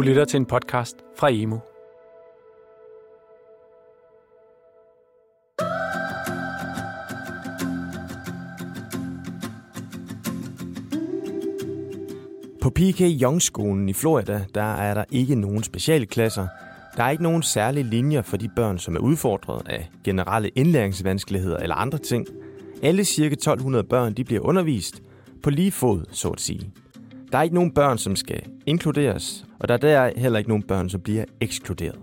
Du lytter til en podcast fra EMU. På P.K. Yonge-skolen i Florida, der er der ikke nogen specialklasser. Der er ikke nogen særlige linjer for de børn, som er udfordret af generelle indlæringsvanskeligheder eller andre ting. Alle ca. 1200 børn de bliver undervist på lige fod, så at sige. Der er ikke nogen børn, som skal inkluderes, og der er heller ikke nogen børn, som bliver ekskluderet.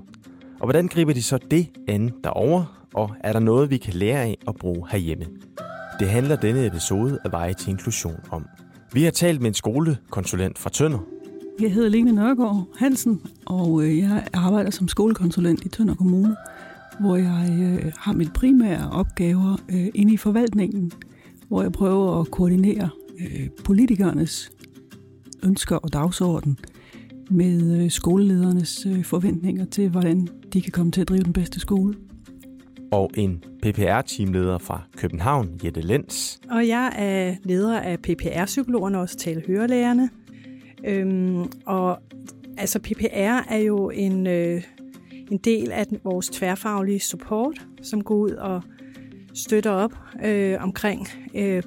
Og hvordan griber de så det an derovre, og er der noget, vi kan lære af at bruge herhjemme? Det handler denne episode af Veje til Inklusion om. Vi har talt med en skolekonsulent fra Tønder. Jeg hedder Lene Nørgaard Hansen, og jeg arbejder som skolekonsulent i Tønder Kommune, hvor jeg har mit primære opgaver inde i forvaltningen, hvor jeg prøver at koordinere politikernes ønsker og dagsorden med skoleledernes forventninger til, hvordan de kan komme til at drive den bedste skole. Og en PPR-teamleder fra København, Jette Lenz. Og jeg er leder af PPR-psykologerne, også tale-hørelærerne. Og altså PPR er jo en del af vores tværfaglige support, som går ud og støtter op omkring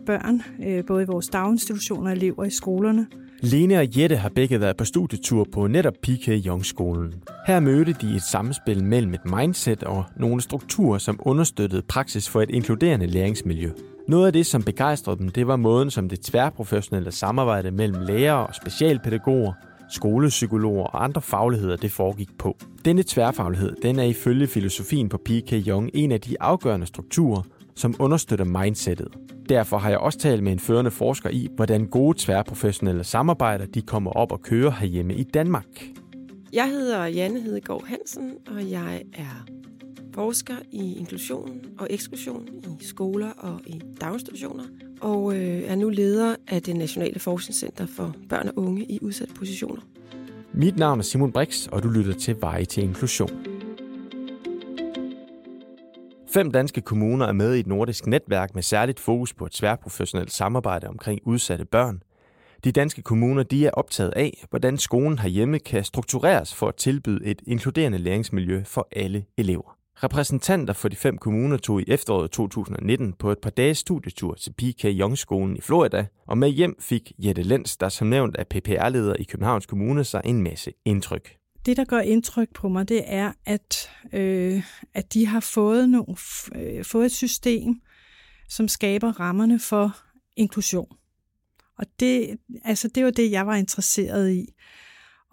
børn, både i vores daginstitutioner, elever i skolerne. Lene og Jette har begge været på studietur på netop P.K. Yonge-skolen. Her mødte de et samspil mellem et mindset og nogle strukturer, som understøttede praksis for et inkluderende læringsmiljø. Noget af det, som begejstrede dem, det var måden, som det tværprofessionelle samarbejde mellem lærere og specialpædagoger, skolepsykologer og andre fagligheder, det foregik på. Denne tværfaglighed, den er ifølge filosofien på P.K. Yonge en af de afgørende strukturer, som understøtter mindsetet. Derfor har jeg også talt med en førende forsker i, hvordan gode tværprofessionelle samarbejder, de kommer op og kører herhjemme i Danmark. Jeg hedder Janne Hedegaard Hansen, og jeg er forsker i inklusion og eksklusion i skoler og i daginstitutioner, og er nu leder af det Nationale Forskningscenter for Børn og Unge i Udsatte Positioner. Mit navn er Simon Brix, og du lytter til Veje til Inklusion. 5 danske kommuner er med i et nordisk netværk med særligt fokus på et tværprofessionelt samarbejde omkring udsatte børn. De danske kommuner de er optaget af, hvordan skolen herhjemme kan struktureres for at tilbyde et inkluderende læringsmiljø for alle elever. Repræsentanter for de 5 kommuner tog i efteråret 2019 på et par dages studietur til P.K. Yonge-skolen i Florida, og med hjem fik Jette Lenz, der som nævnt er PPR-leder i Københavns Kommune, sig en masse indtryk. Det, der gør indtryk på mig, det er, at de har fået et system, som skaber rammerne for inklusion. Og det var det, jeg var interesseret i,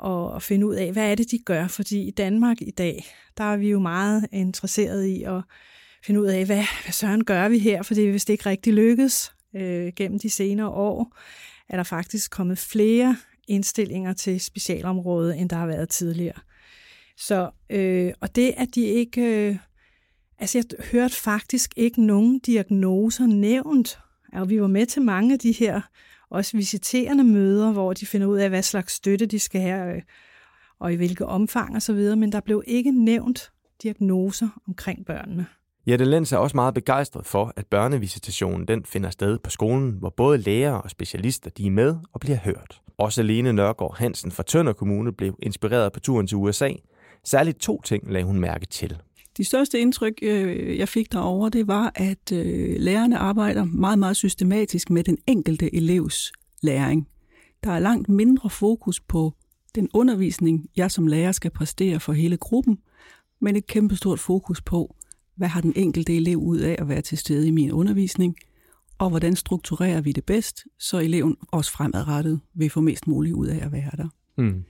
at finde ud af, hvad er det, de gør? Fordi i Danmark i dag, der er vi jo meget interesseret i at finde ud af, hvad søren gør vi her? Fordi hvis det ikke rigtig lykkes gennem de senere år, er der faktisk kommet flere indstillinger til specialområdet, end der har været tidligere. Så, og det, at de ikke... jeg hørte faktisk ikke nogen diagnoser nævnt. Altså, vi var med til mange af de her også visiterende møder, hvor de finder ud af, hvad slags støtte de skal have, og i hvilke omfang og så videre, men der blev ikke nævnt diagnoser omkring børnene. Jette Lenz er også meget begejstret for, at børnevisitationen den finder sted på skolen, hvor både læger og specialister de er med og bliver hørt. Også Lene Nørgaard Hansen fra Tønder Kommune blev inspireret på turen til USA. Særligt 2 ting lagde hun mærke til. De største indtryk, jeg fik derovre, det var, at lærerne arbejder meget, meget systematisk med den enkelte elevs læring. Der er langt mindre fokus på den undervisning, jeg som lærer skal præstere for hele gruppen, men et kæmpestort fokus på, hvad har den enkelte elev ud af at være til stede i min undervisning, og hvordan strukturerer vi det bedst, så eleven også fremadrettet vil få mest muligt ud af at være der. Mm.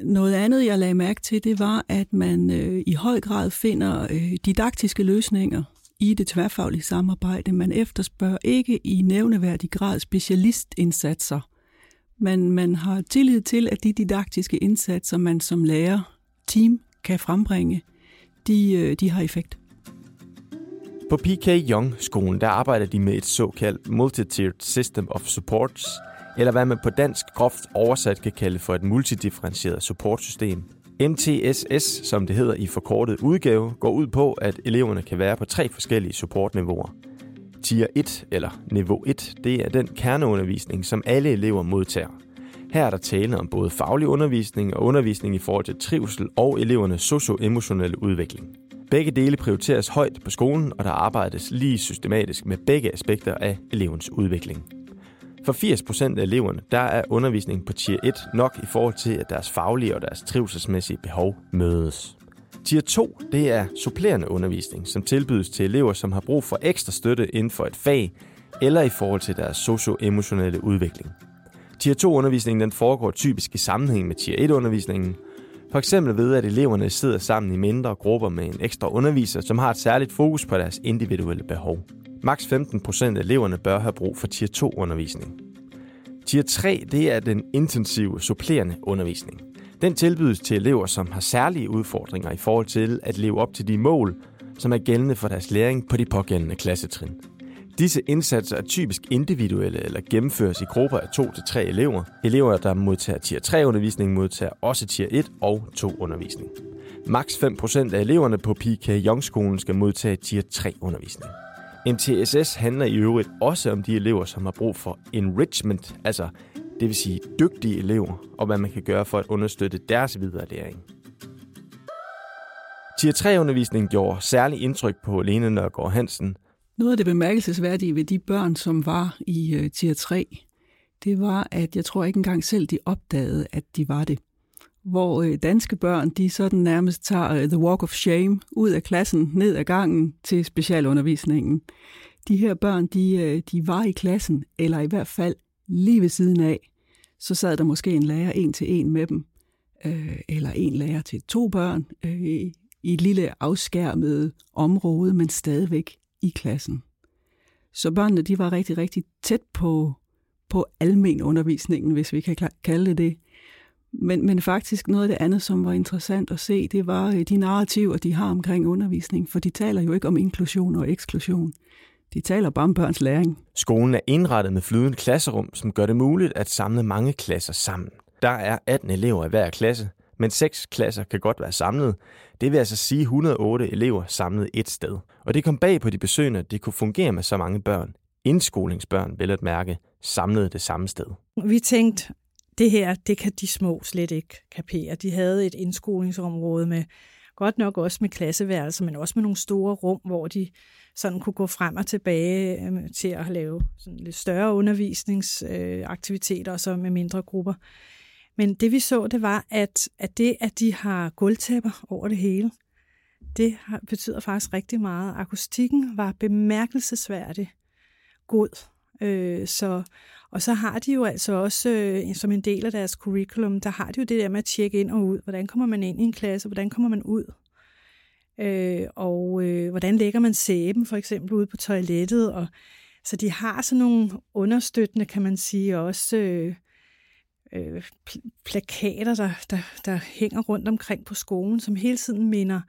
Noget andet, jeg lagde mærke til, det var, at man i høj grad finder didaktiske løsninger i det tværfaglige samarbejde. Man efterspørger ikke i nævneværdig grad specialistindsatser, men man har tillid til, at de didaktiske indsatser, man som lærer team kan frembringe, de har effekt. På P.K. Yonge-skolen der arbejder de med et såkaldt multi-tiered system of supports, eller hvad man på dansk groft oversat kan kalde for et multidifferentieret supportsystem. MTSS, som det hedder i forkortet udgave, går ud på, at eleverne kan være på 3 forskellige supportniveauer. Tier 1, eller niveau 1, det er den kerneundervisning, som alle elever modtager. Her er der tale om både faglig undervisning og undervisning i forhold til trivsel og elevernes socio-emotionelle udvikling. Begge dele prioriteres højt på skolen, og der arbejdes lige systematisk med begge aspekter af elevens udvikling. For 80% af eleverne, der er undervisning på tier 1 nok i forhold til, at deres faglige og deres trivselsmæssige behov mødes. Tier 2, det er supplerende undervisning, som tilbydes til elever, som har brug for ekstra støtte inden for et fag eller i forhold til deres socio-emotionelle udvikling. Tier 2-undervisningen den foregår typisk i sammenhæng med tier 1-undervisningen, f.eks. ved, at eleverne sidder sammen i mindre grupper med en ekstra underviser, som har et særligt fokus på deres individuelle behov. Maks 15% af eleverne bør have brug for tier 2-undervisning. Tier 3, det er den intensive, supplerende undervisning. Den tilbydes til elever, som har særlige udfordringer i forhold til at leve op til de mål, som er gældende for deres læring på de pågældende klassetrin. Disse indsatser er typisk individuelle eller gennemføres i grupper af 2-3 elever. Elever, der modtager tier 3-undervisning, modtager også tier 1 og 2-undervisning. Maks 5% af eleverne på P.K. Yonge-skolen skal modtage tier 3-undervisning. MTSS handler i øvrigt også om de elever, som har brug for enrichment, altså det vil sige dygtige elever, og hvad man kan gøre for at understøtte deres videre læring. Tier 3-undervisning gjorde særlig indtryk på Lene Nørgaard Hansen. Noget af det bemærkelsesværdige ved de børn, som var i tier 3, det var, at jeg tror ikke engang selv, de opdagede, at de var det. Hvor danske børn, de sådan nærmest tager the walk of shame ud af klassen, ned ad gangen til specialundervisningen. De her børn, de var i klassen, eller i hvert fald lige ved siden af. Så sad der måske en lærer 1-1 med dem, eller en lærer til 2 børn i et lille afskærmet område, men stadigvæk i klassen. Så børnene, de var rigtig, rigtig tæt på almen undervisningen, hvis vi kan kalde det. Men faktisk noget af det andet, som var interessant at se, det var de narrativer, de har omkring undervisning, for de taler jo ikke om inklusion og eksklusion. De taler bare om børns læring. Skolen er indrettet med flydende klasserum, som gør det muligt at samle mange klasser sammen. Der er 18 elever i hver klasse, men 6 klasser kan godt være samlet. Det vil altså sige 108 elever samlet et sted. Og det kom bag på de besøgende, at det kunne fungere med så mange børn. Indskolingsbørn, vel at mærke, samlede det samme sted. Vi tænkte, det her, det kan de små slet ikke kapere. De havde et indskolingsområde med, godt nok også med klasseværelser, men også med nogle store rum, hvor de sådan kunne gå frem og tilbage til at lave sådan lidt større undervisningsaktiviteter og så med mindre grupper. Men det vi så, det var, at de har gulvtæpper over det hele, det betyder faktisk rigtig meget. Akustikken var bemærkelsesværdig god. Og så har de jo altså også, som en del af deres curriculum, der har de jo det der med at tjekke ind og ud. Hvordan kommer man ind i en klasse? Hvordan kommer man ud? Hvordan lægger man sæben for eksempel ude på toilettet? Og, så de har sådan nogle understøttende, kan man sige, også plakater, der hænger rundt omkring på skolen, som hele tiden minder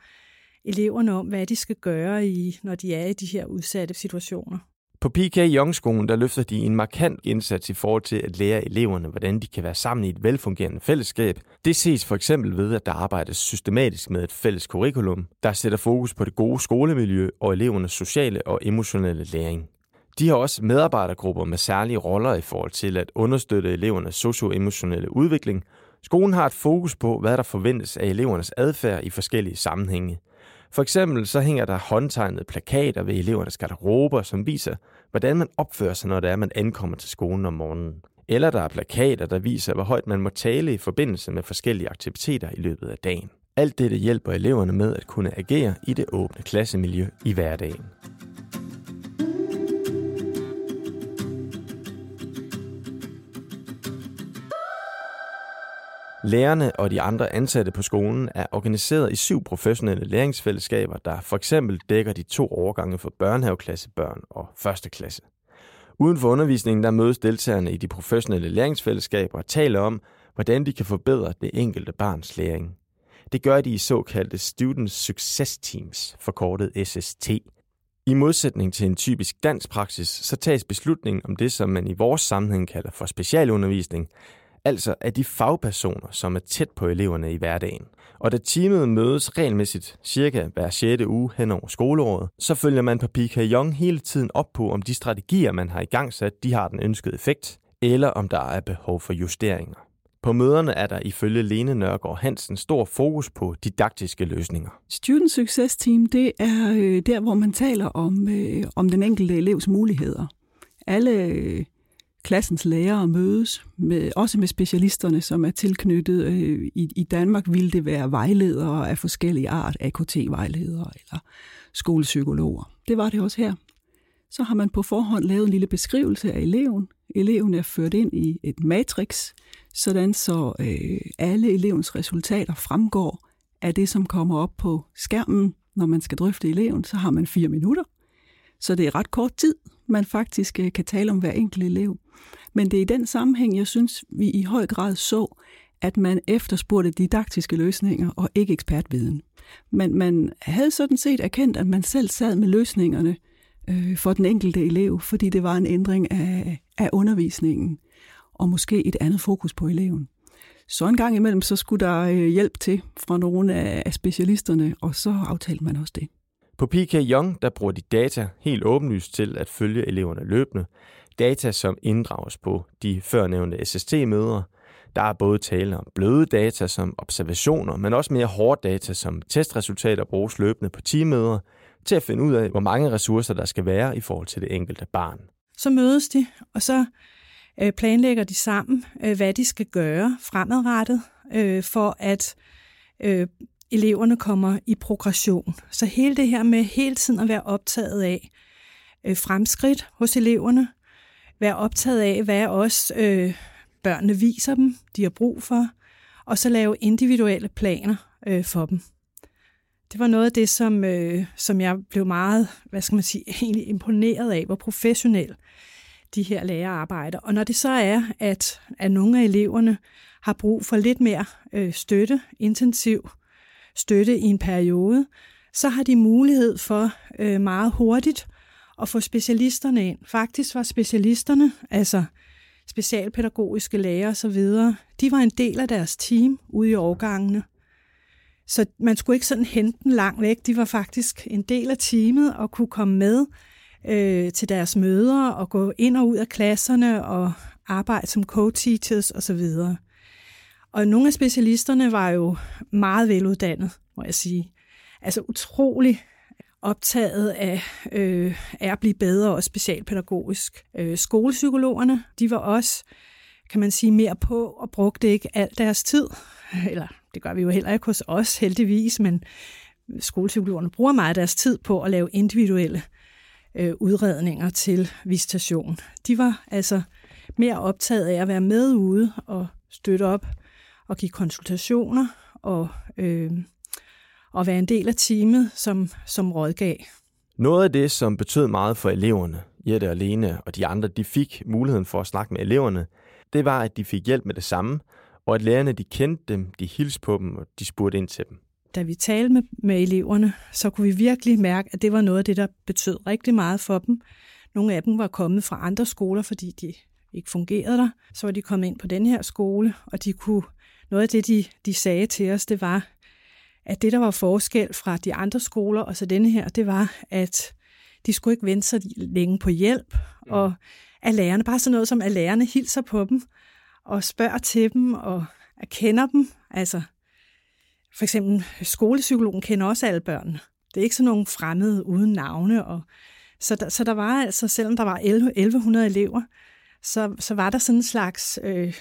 eleverne om, hvad de skal gøre, når de er i de her udsatte situationer. På P.K. Yonge-skolen, der løfter de en markant indsats i forhold til at lære eleverne, hvordan de kan være sammen i et velfungerende fællesskab. Det ses for eksempel ved, at der arbejdes systematisk med et fælles curriculum, der sætter fokus på det gode skolemiljø og elevernes sociale og emotionelle læring. De har også medarbejdergrupper med særlige roller i forhold til at understøtte elevernes socio-emotionelle udvikling. Skolen har et fokus på, hvad der forventes af elevernes adfærd i forskellige sammenhænge. For eksempel så hænger der håndtegnede plakater ved elevernes garderober, som viser, hvordan man opfører sig, når det er, man ankommer til skolen om morgenen. Eller der er plakater, der viser, hvor højt man må tale i forbindelse med forskellige aktiviteter i løbet af dagen. Alt dette hjælper eleverne med at kunne agere i det åbne klassemiljø i hverdagen. Lærerne og de andre ansatte på skolen er organiseret i 7 professionelle læringsfællesskaber, der for eksempel dækker de 2 årgange for børnehaveklassebørn og første klasse. Uden for undervisningen der mødes deltagerne i de professionelle læringsfællesskaber og taler om, hvordan de kan forbedre det enkelte barns læring. Det gør de i såkaldte Student Success Teams, forkortet SST. I modsætning til en typisk dansk praksis, så tages beslutningen om det, som man i vores sammenhæng kalder for specialundervisning, altså af de fagpersoner, som er tæt på eleverne i hverdagen. Og da teamet mødes regelmæssigt cirka hver 6. uge hen over skoleåret, så følger man på P.K. Yonge hele tiden op på, om de strategier, man har igangsat, de har den ønskede effekt, eller om der er behov for justeringer. På møderne er der ifølge Lene Nørgaard Hansen stor fokus på didaktiske løsninger. Student Success Team, det er der, hvor man taler om den enkelte elevs muligheder. Alle klassens lærere mødes, også med specialisterne, som er tilknyttet. I Danmark ville det være vejledere af forskellige art, AKT-vejledere eller skolepsykologer. Det var det også her. Så har man på forhånd lavet en lille beskrivelse af eleven. Eleven er ført ind i et matrix, sådan så alle elevens resultater fremgår af det, som kommer op på skærmen. Når man skal drøfte eleven, så har man 4 minutter. Så det er ret kort tid, man faktisk kan tale om hver enkelt elev. Men det er i den sammenhæng, jeg synes, vi i høj grad så, at man efterspurgte didaktiske løsninger og ikke ekspertviden. Men man havde sådan set erkendt, at man selv sad med løsningerne for den enkelte elev, fordi det var en ændring af undervisningen og måske et andet fokus på eleven. Så en gang imellem, så skulle der hjælp til fra nogle af specialisterne, og så aftalte man også det. På P.K. Yonge, der bruger de data helt åbenlyst til at følge eleverne løbende. Data, som inddrages på de førnævnte SST-møder. Der er både tale om bløde data som observationer, men også mere hårde data som testresultater bruges løbende på teammøder, til at finde ud af, hvor mange ressourcer der skal være i forhold til det enkelte barn. Så mødes de, og så planlægger de sammen, hvad de skal gøre fremadrettet, for at eleverne kommer i progression. Så hele det her med hele tiden at være optaget af fremskridt hos eleverne, være optaget af, hvad også børnene viser dem, de har brug for, og så lave individuelle planer for dem. Det var noget af det, som jeg blev meget, egentlig imponeret af, hvor professionel de her lærere arbejder. Og når det så er, at nogle af eleverne har brug for lidt mere støtte, intensiv støtte i en periode, så har de mulighed for meget hurtigt at få specialisterne ind. Faktisk var specialisterne, altså specialpædagogiske lærere osv., de var en del af deres team ude i årgangene. Så man skulle ikke sådan hente dem langt væk. De var faktisk en del af teamet og kunne komme med til deres møder og gå ind og ud af klasserne og arbejde som co-teachers osv. Og nogle af specialisterne var jo meget veluddannet, må jeg sige. Altså utrolig optaget af at blive bedre og specialpædagogisk. Skolepsykologerne, de var også, kan man sige, mere på og brugte ikke al deres tid. Eller det gør vi jo heller ikke hos os, heldigvis, men skolepsykologerne bruger meget deres tid på at lave individuelle udredninger til visitation. De var altså mere optaget af at være med ude og støtte op og give konsultationer og være en del af teamet, som rådgav. Noget af det, som betød meget for eleverne, Jette og Lene og de andre, de fik muligheden for at snakke med eleverne, det var, at de fik hjælp med det samme, og at lærerne, de kendte dem, de hilste på dem, og de spurgte ind til dem. Da vi talte med eleverne, så kunne vi virkelig mærke, at det var noget af det, der betød rigtig meget for dem. Nogle af dem var kommet fra andre skoler, fordi de ikke fungerede der. Så var de kommet ind på den her skole, og de kunne, noget af det, de sagde til os, det var, at det, der var forskel fra de andre skoler og så denne her, det var, at de skulle ikke vente så længe på hjælp, og at lærerne, bare sådan noget som, at lærerne hilser på dem, og spørger til dem, og kender dem. Altså, for eksempel, skolepsykologen kender også alle børnene. Det er ikke sådan nogle fremmede uden navne. Så der var altså, selvom der var 1100 elever, så var der sådan en slags, jeg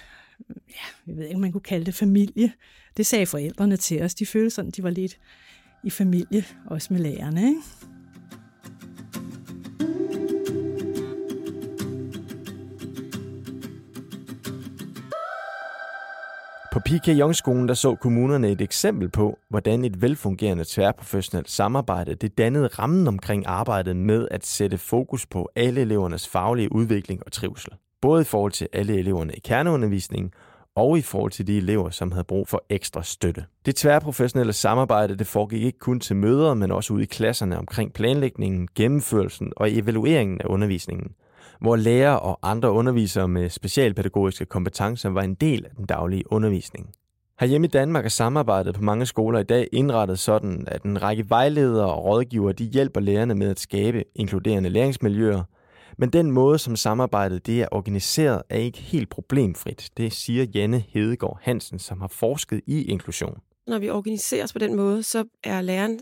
ved ikke, man kunne kalde det familie. Det sagde forældrene til os. De følte sådan, de var lidt i familie, også med lærerne, ikke? På P.K. Yonge-skolen der så kommunerne et eksempel på, hvordan et velfungerende tværprofessionelt samarbejde det dannede rammen omkring arbejdet med at sætte fokus på alle elevernes faglige udvikling og trivsel. Både i forhold til alle eleverne i kerneundervisningen og i forhold til de elever, som havde brug for ekstra støtte. Det tværprofessionelle samarbejde det foregik ikke kun til møder, men også ude i klasserne omkring planlægningen, gennemførelsen og evalueringen af undervisningen, hvor lærere og andre undervisere med specialpædagogiske kompetencer var en del af den daglige undervisning. Herhjemme i Danmark er samarbejdet på mange skoler i dag indrettet sådan, at en række vejledere og rådgivere de hjælper lærerne med at skabe inkluderende læringsmiljøer, Men den måde, som samarbejdet det er organiseret, er ikke helt problemfrit. Det siger Janne Hedegaard Hansen, som har forsket i inklusion. Når vi organiseres på den måde, så er læreren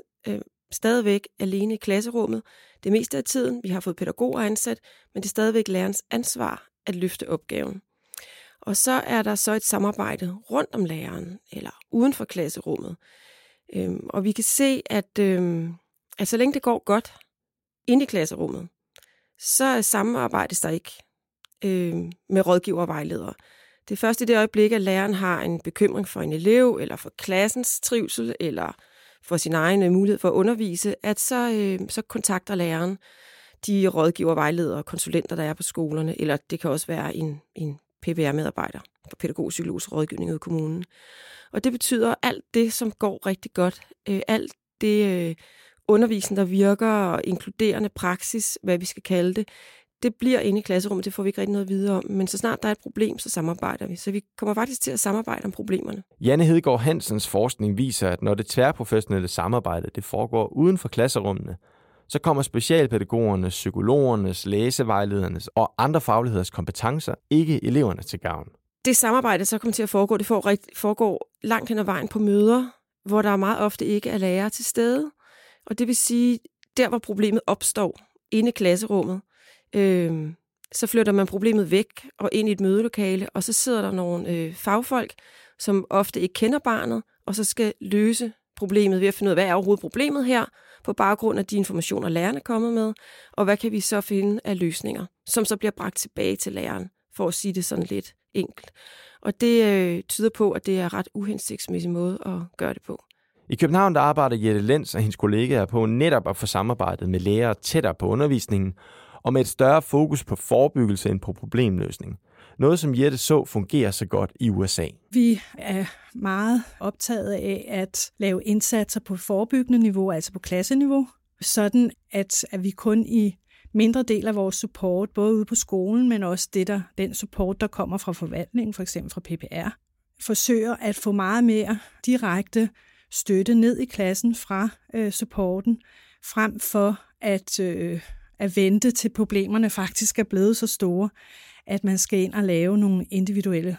stadigvæk alene i klasserummet. Det meste af tiden, vi har fået pædagoger ansat, men det er stadigvæk lærerens ansvar at løfte opgaven. Og så er der så et samarbejde rundt om læreren, eller uden for klasserummet. Og vi kan se, at så længe det går godt inde i klasserummet, så samarbejdes der ikke med rådgiver og vejledere. Det er først i det øjeblik, at læreren har en bekymring for en elev, eller for klassens trivsel, eller for sin egen mulighed for at undervise, at så kontakter læreren de rådgiver, vejledere og konsulenter, der er på skolerne, eller det kan også være en PPR-medarbejder for pædagog-psykologisk rådgivning i kommunen. Og det betyder, at alt det, som går rigtig godt, alt det undervisning, der virker, og inkluderende praksis, hvad vi skal kalde det, det bliver inde i klasserummet, det får vi ikke rigtig noget videre om, men så snart der er et problem, så samarbejder vi. Så vi kommer faktisk til at samarbejde om problemerne. Janne Hedegaard Hansens forskning viser, at når det tværprofessionelle samarbejde det foregår uden for klasserummene, så kommer specialpædagogernes, psykologernes, læsevejledernes og andre fagligheders kompetencer ikke eleverne til gavn. Det samarbejde, så kommer til at foregå, det foregår langt hen ad vejen på møder, hvor der meget ofte ikke er lærere til stede. Og det vil sige, der hvor problemet opstår, inde i klasserummet, så flytter man problemet væk og ind i et mødelokale, og så sidder der nogle fagfolk, som ofte ikke kender barnet, og så skal løse problemet ved at finde ud af, hvad er overhovedet problemet her, på baggrund af de informationer, lærerne er kommet med, og hvad kan vi så finde af løsninger, som så bliver bragt tilbage til læreren, for at sige det sådan lidt enkelt. Og det tyder på, at det er en ret uhensigtsmæssig måde at gøre det på. I København der arbejder Jette Lenz og hendes kollegaer på netop at få samarbejdet med lærere tættere på undervisningen, og med et større fokus på forebyggelse end på problemløsning. Noget, som Jette så fungerer så godt i USA. Vi er meget optaget af at lave indsatser på forebyggende niveau, altså på klasseniveau, sådan at vi kun i mindre del af vores support, både ude på skolen, men også den support, der kommer fra forvaltningen, for eksempel fra PPR, forsøger at få meget mere direkte støtte ned i klassen fra supporten, frem for at vente til problemerne faktisk er blevet så store, at man skal ind og lave nogle individuelle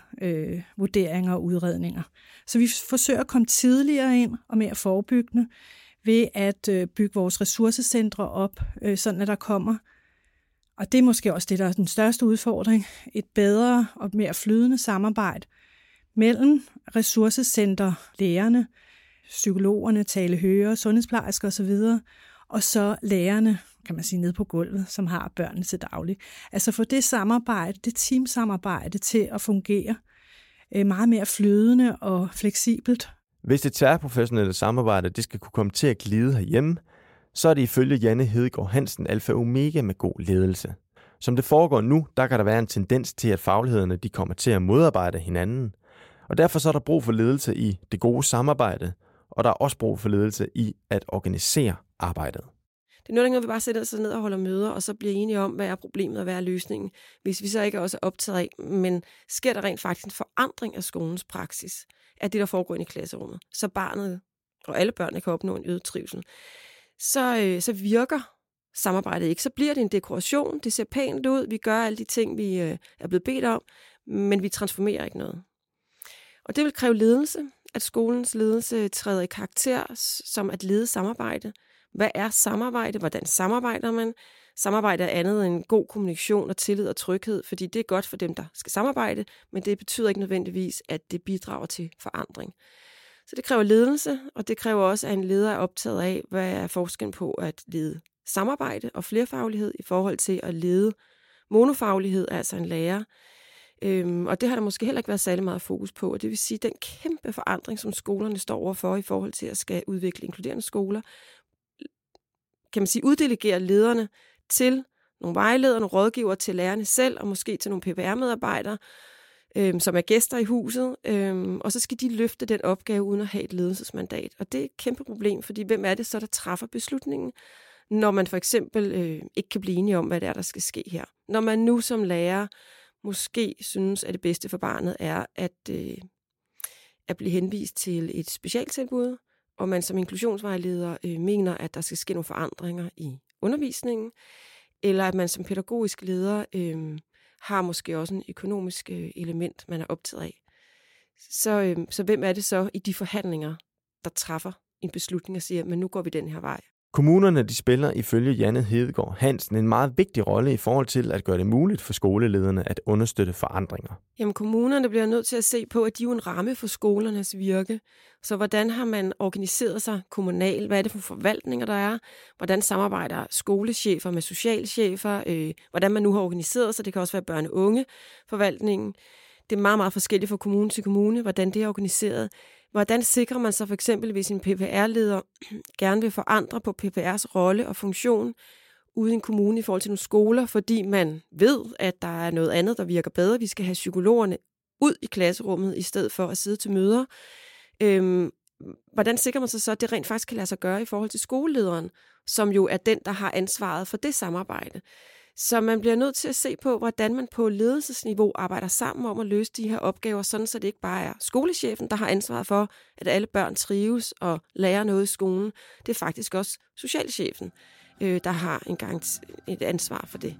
vurderinger og udredninger. Så vi forsøger at komme tidligere ind og mere forebyggende ved at bygge vores ressourcecentre op, sådan at der kommer, og det er måske også det, der er den største udfordring, et bedre og mere flydende samarbejde mellem ressourcecentre, lærerne, psykologerne, talehører, sundhedsplejersker osv., og så lærerne, kan man sige, nede på gulvet, som har børnene til daglig. Altså få det samarbejde, det teamsamarbejde til at fungere meget mere flydende og fleksibelt. Hvis det tværprofessionelle samarbejde det skal kunne komme til at glide herhjemme, så er det ifølge Janne Hedegaard Hansen alfa omega med god ledelse. Som det foregår nu, der kan der være en tendens til, at faglighederne de kommer til at modarbejde hinanden, og derfor så er der brug for ledelse i det gode samarbejde, og der er også brug for ledelse i at organisere arbejdet. Det er noget, når vi bare sætter os ned og holder møder, og så bliver enige om, hvad er problemet og hvad er løsningen, hvis vi så ikke også er optaget af, men sker der rent faktisk en forandring af skolens praksis, af det, der foregår i klasserummet, så barnet og alle børnene kan opnå en øget trivsel, så virker samarbejdet ikke. Så bliver det en dekoration, det ser pænt ud, vi gør alle de ting, vi er blevet bedt om, men vi transformerer ikke noget. Og det vil kræve ledelse, at skolens ledelse træder i karakter som at lede samarbejde. Hvad er samarbejde? Hvordan samarbejder man? Samarbejde er andet end god kommunikation og tillid og tryghed, fordi det er godt for dem, der skal samarbejde, men det betyder ikke nødvendigvis, at det bidrager til forandring. Så det kræver ledelse, og det kræver også, at en leder er optaget af, hvad er forskellen på at lede samarbejde og flerfaglighed i forhold til at lede monofaglighed, altså en lærer. Og det har der måske heller ikke været særlig meget fokus på, og det vil sige, at den kæmpe forandring, som skolerne står overfor i forhold til at skal udvikle inkluderende skoler, kan man sige, uddelegerer lederne til nogle vejledere, nogle rådgivere, til lærerne selv, og måske til nogle PPR-medarbejdere, som er gæster i huset, og så skal de løfte den opgave uden at have et ledelsesmandat. Og det er et kæmpe problem, fordi hvem er det så, der træffer beslutningen, når man for eksempel ikke kan blive enige om, hvad det er, der skal ske her. Når man nu som lærer måske synes, at det bedste for barnet er at blive henvist til et specialtilbud, og man som inklusionsvejleder mener, at der skal ske nogle forandringer i undervisningen, eller at man som pædagogisk leder har måske også en økonomisk element, man er optaget af. Så hvem er det så i de forhandlinger, der træffer en beslutning og siger, men nu går vi den her vej? Kommunerne de spiller ifølge Janne Hedegaard Hansen en meget vigtig rolle i forhold til at gøre det muligt for skolelederne at understøtte forandringer. Jamen kommunerne bliver nødt til at se på, at de er en ramme for skolernes virke. Så hvordan har man organiseret sig kommunalt? Hvad er det for forvaltninger, der er? Hvordan samarbejder skolechefer med socialchefer? Hvordan man nu har organiseret sig? Det kan også være børne- og ungeforvaltningen. Det er meget, meget forskelligt fra kommune til kommune, hvordan det er organiseret. Hvordan sikrer man sig for eksempel, hvis en PPR-leder gerne vil forandre på PPR's rolle og funktion ude i en kommune i forhold til nogle skoler, fordi man ved, at der er noget andet, der virker bedre. Vi skal have psykologerne ud i klasserummet, i stedet for at sidde til møder. Hvordan sikrer man sig så, at det rent faktisk kan lade sig gøre i forhold til skolelederen, som jo er den, der har ansvaret for det samarbejde? Så man bliver nødt til at se på, hvordan man på ledelsesniveau arbejder sammen om at løse de her opgaver, sådan så det ikke bare er skolechefen, der har ansvaret for, at alle børn trives og lærer noget i skolen. Det er faktisk også socialchefen, der har engang et ansvar for det.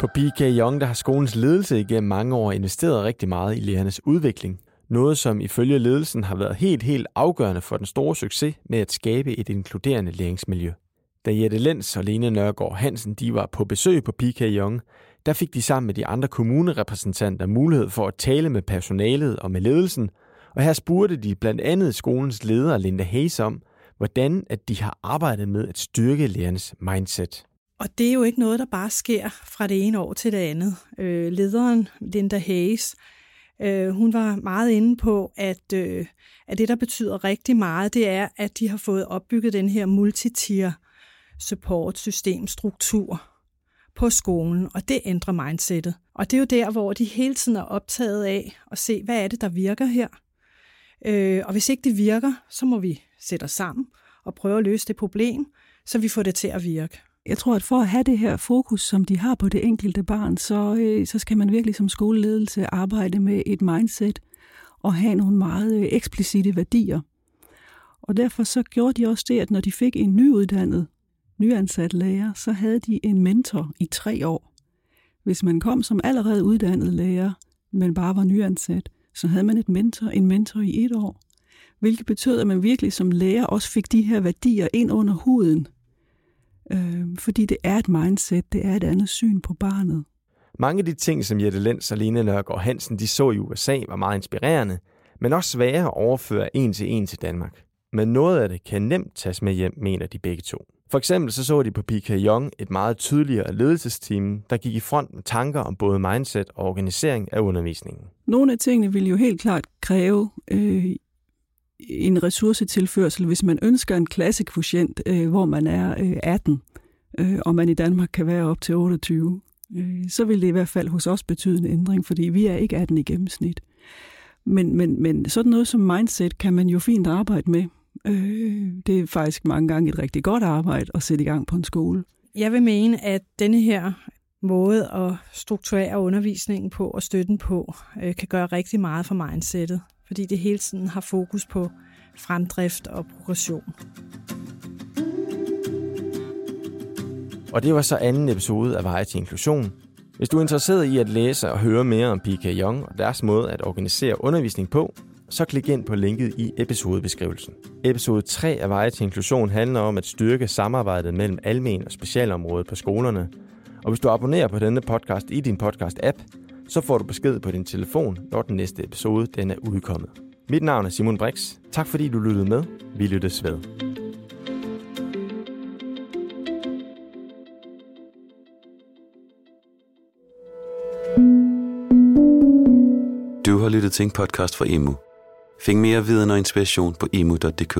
På P.K. Yonge der har skolens ledelse igennem mange år investeret rigtig meget i lærernes udvikling. Noget, som ifølge ledelsen har været helt afgørende for den store succes med at skabe et inkluderende læringsmiljø. Da Jette Lenz og Lene Nørgaard Hansen de var på besøg på P.K. Yonge, der fik de sammen med de andre kommunerepræsentanter mulighed for at tale med personalet og med ledelsen, og her spurgte de blandt andet skolens leder Linda Hayes om, hvordan at de har arbejdet med at styrke lærernes mindset. Og det er jo ikke noget, der bare sker fra det ene år til det andet. Lederen Linda Hayes, hun var meget inde på, at det, der betyder rigtig meget, det er, at de har fået opbygget den her multitier support systemstruktur på skolen, og det ændrer mindsetet. Og det er jo der, hvor de hele tiden er optaget af at se, hvad er det, der virker her. Og hvis ikke det virker, så må vi sætte os sammen og prøve at løse det problem, så vi får det til at virke. Jeg tror, at for at have det her fokus, som de har på det enkelte barn, så skal man virkelig som skoleledelse arbejde med et mindset og have nogle meget eksplicite værdier. Og derfor så gjorde de også det, at når de fik en nyansat lærer, så havde de en mentor i 3 år. Hvis man kom som allerede uddannet lærer, men bare var nyansat, så havde man en mentor i 1 år. Hvilket betød, at man virkelig som lærer også fik de her værdier ind under huden. Fordi det er et mindset, det er et andet syn på barnet. Mange af de ting, som Jette Lenz og Lene Nørgaard Hansen de så i USA, var meget inspirerende, men også svære at overføre en til Danmark. Men noget af det kan nemt tages med hjem, mener de begge to. For eksempel så de på P.K. Yonge et meget tydeligere ledelsesteam, der gik i front med tanker om både mindset og organisering af undervisningen. Nogle af tingene ville jo helt klart kræve en ressourcetilførsel, hvis man ønsker en klassekvotient, hvor man er 18, og man i Danmark kan være op til 28, så vil det i hvert fald hos os betyde en ændring, fordi vi er ikke 18 i gennemsnit. Men sådan noget som mindset kan man jo fint arbejde med. Det er faktisk mange gange et rigtig godt arbejde at sætte i gang på en skole. Jeg vil mene, at denne her måde at strukturere undervisningen på og støtten på, kan gøre rigtig meget for mindsetet. Fordi det hele tiden har fokus på fremdrift og progression. Og det var så anden episode af Veje til Inklusion. Hvis du er interesseret i at læse og høre mere om P.K. Yonge og deres måde at organisere undervisning på, så klik ind på linket i episodebeskrivelsen. Episode 3 af Veje til Inklusion handler om at styrke samarbejdet mellem almen og specialområdet på skolerne. Og hvis du abonnerer på denne podcast i din podcast-app, så får du besked på din telefon, når den næste episode den er udkommet. Mit navn er Simon Brix. Tak fordi du lyttede med. Vi lyttes ved. Du har lyttet til en podcast fra EMU. Find mere viden og inspiration på emu.dk.